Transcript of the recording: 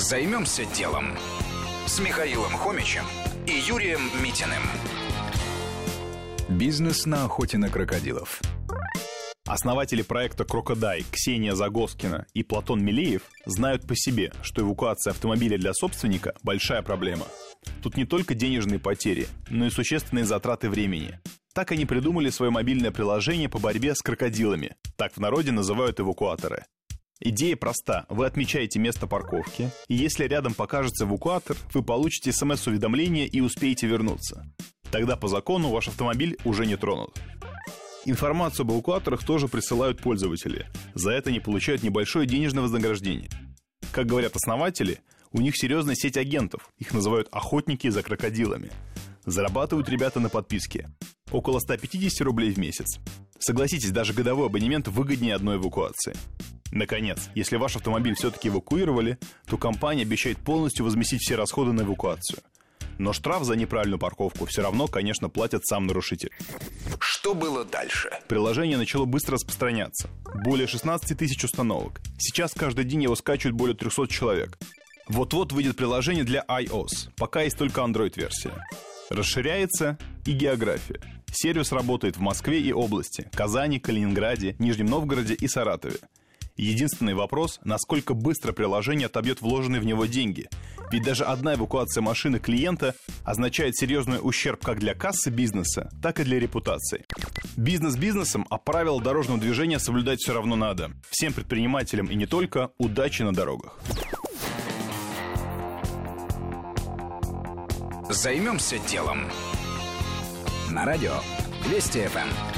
Займемся делом с Михаилом Хомичем и Юрием Митиным. Бизнес на охоте на крокодилов. Основатели проекта «Крокодай» Ксения Загоскина и Платон Милеев знают по себе, что эвакуация автомобиля для собственника – большая проблема. Тут не только денежные потери, но и существенные затраты времени. Так они придумали свое мобильное приложение по борьбе с крокодилами. Так в народе называют эвакуаторы. Идея проста. Вы отмечаете место парковки, и если рядом покажется эвакуатор, вы получите смс-уведомление и успеете вернуться. Тогда по закону ваш автомобиль уже не тронут. Информацию об эвакуаторах тоже присылают пользователи. За это они получают небольшое денежное вознаграждение. Как говорят основатели, у них серьезная сеть агентов. Их называют охотники за крокодилами. Зарабатывают ребята на подписке. Около 150 рублей в месяц. Согласитесь, даже годовой абонемент выгоднее одной эвакуации. Наконец, если ваш автомобиль все-таки эвакуировали, то компания обещает полностью возместить все расходы на эвакуацию. Но штраф за неправильную парковку все равно, конечно, платит сам нарушитель. Что было дальше? Приложение начало быстро распространяться. Более 16 тысяч установок. Сейчас каждый день его скачивают более 300 человек. Вот-вот выйдет приложение для iOS. Пока есть только Android-версия. Расширяется и география. Сервис работает в Москве и области, Казани, Калининграде, Нижнем Новгороде и Саратове. Единственный вопрос – насколько быстро приложение отобьет вложенные в него деньги. Ведь даже одна эвакуация машины клиента означает серьезный ущерб как для кассы бизнеса, так и для репутации. Бизнес бизнесом, а правила дорожного движения соблюдать все равно надо. Всем предпринимателям и не только удачи на дорогах. Займемся делом. На радио 200 FM.